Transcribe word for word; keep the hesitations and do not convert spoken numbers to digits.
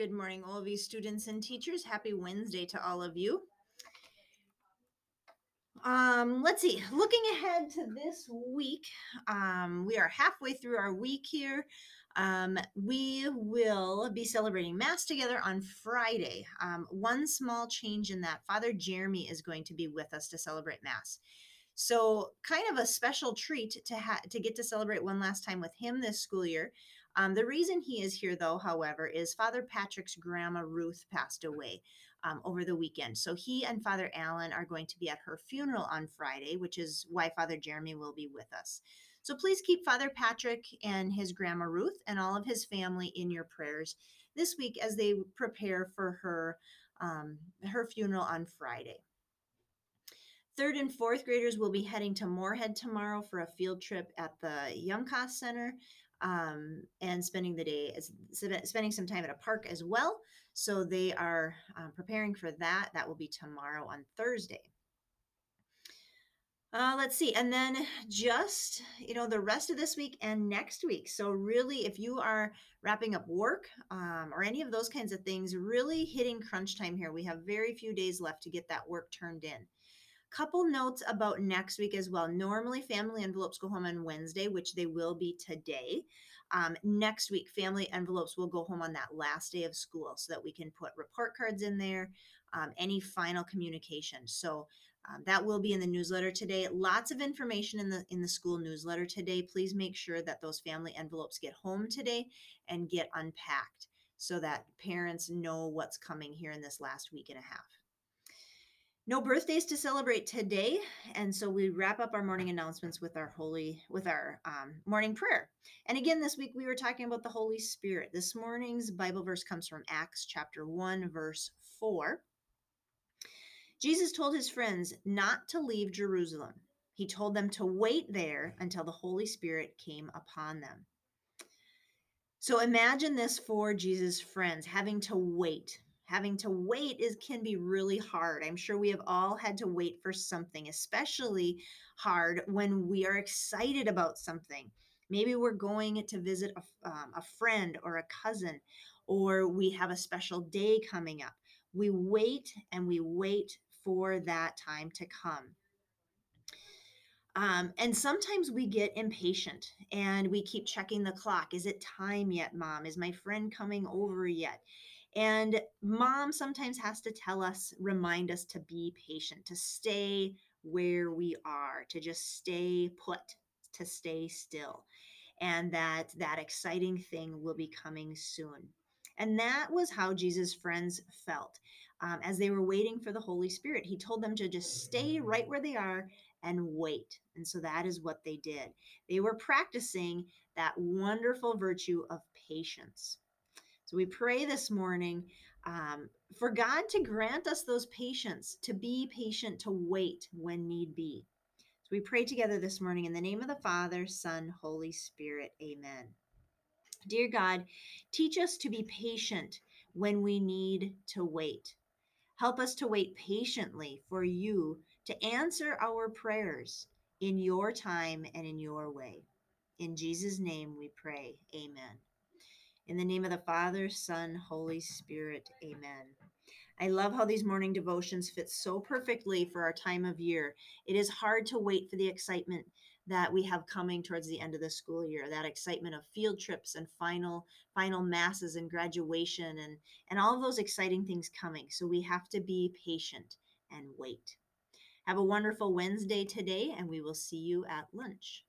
Good morning, all of you students and teachers. Happy Wednesday to all of you. Um, let's see, looking ahead to this week, um, we are halfway through our week here. Um, we will be celebrating Mass together on Friday. Um, one small change in that, Father Jeremy is going to be with us to celebrate Mass. So kind of a special treat to ha to get to celebrate one last time with him this school year. Um, the reason he is here, though, however, is Father Patrick's grandma Ruth passed away um, over the weekend. So he and Father Alan are going to be at her funeral on Friday, which is why Father Jeremy will be with us. So please keep Father Patrick and his grandma Ruth and all of his family in your prayers this week as they prepare for her, um, her funeral on Friday. Third and fourth graders will be heading to Moorhead tomorrow for a field trip at the Young Cost Center um, and spending the day, as, spending some time at a park as well. So they are uh, preparing for that. That will be tomorrow on Thursday. Uh, let's see. And then just, you know, the rest of this week and next week. So really, if you are wrapping up work um, or any of those kinds of things, really hitting crunch time here. We have very few days left to get that work turned in. Couple notes about next week as well. Normally, family envelopes go home on Wednesday, which they will be today. Um, next week, family envelopes will go home on that last day of school so that we can put report cards in there, um, any final communication. So um, that will be in the newsletter today. Lots of information in the, in the school newsletter today. Please make sure that those family envelopes get home today and get unpacked so that parents know what's coming here in this last week and a half. No birthdays to celebrate today, and so we wrap up our morning announcements with our holy, with our um, morning prayer. And again, this week we were talking about the Holy Spirit. This morning's Bible verse comes from Acts chapter one, verse four. Jesus told his friends not to leave Jerusalem. He told them to wait there until the Holy Spirit came upon them. So imagine this for Jesus' friends, having to wait. Having to wait is can be really hard. I'm sure we have all had to wait for something, especially hard when we are excited about something. Maybe we're going to visit a, um, a friend or a cousin, or we have a special day coming up. We wait and we wait for that time to come. Um, and sometimes we get impatient and we keep checking the clock. Is it time yet, Mom? Is my friend coming over yet? And Mom sometimes has to tell us, remind us to be patient, to stay where we are, to just stay put, to stay still, and that that exciting thing will be coming soon. And that was how Jesus' friends felt um, as they were waiting for the Holy Spirit. He told them to just stay right where they are and wait. And so that is what they did. They were practicing that wonderful virtue of patience. So we pray this morning um, for God to grant us those patience, to be patient, to wait when need be. So we pray together this morning in the name of the Father, Son, Holy Spirit. Amen. Dear God, teach us to be patient when we need to wait. Help us to wait patiently for you to answer our prayers in your time and in your way. In Jesus' name we pray. Amen. In the name of the Father, Son, Holy Spirit. Amen. I love how these morning devotions fit so perfectly for our time of year. It is hard to wait for the excitement that we have coming towards the end of the school year, that excitement of field trips and final final masses and graduation and, and all of those exciting things coming. So we have to be patient and wait. Have a wonderful Wednesday today, and we will see you at lunch.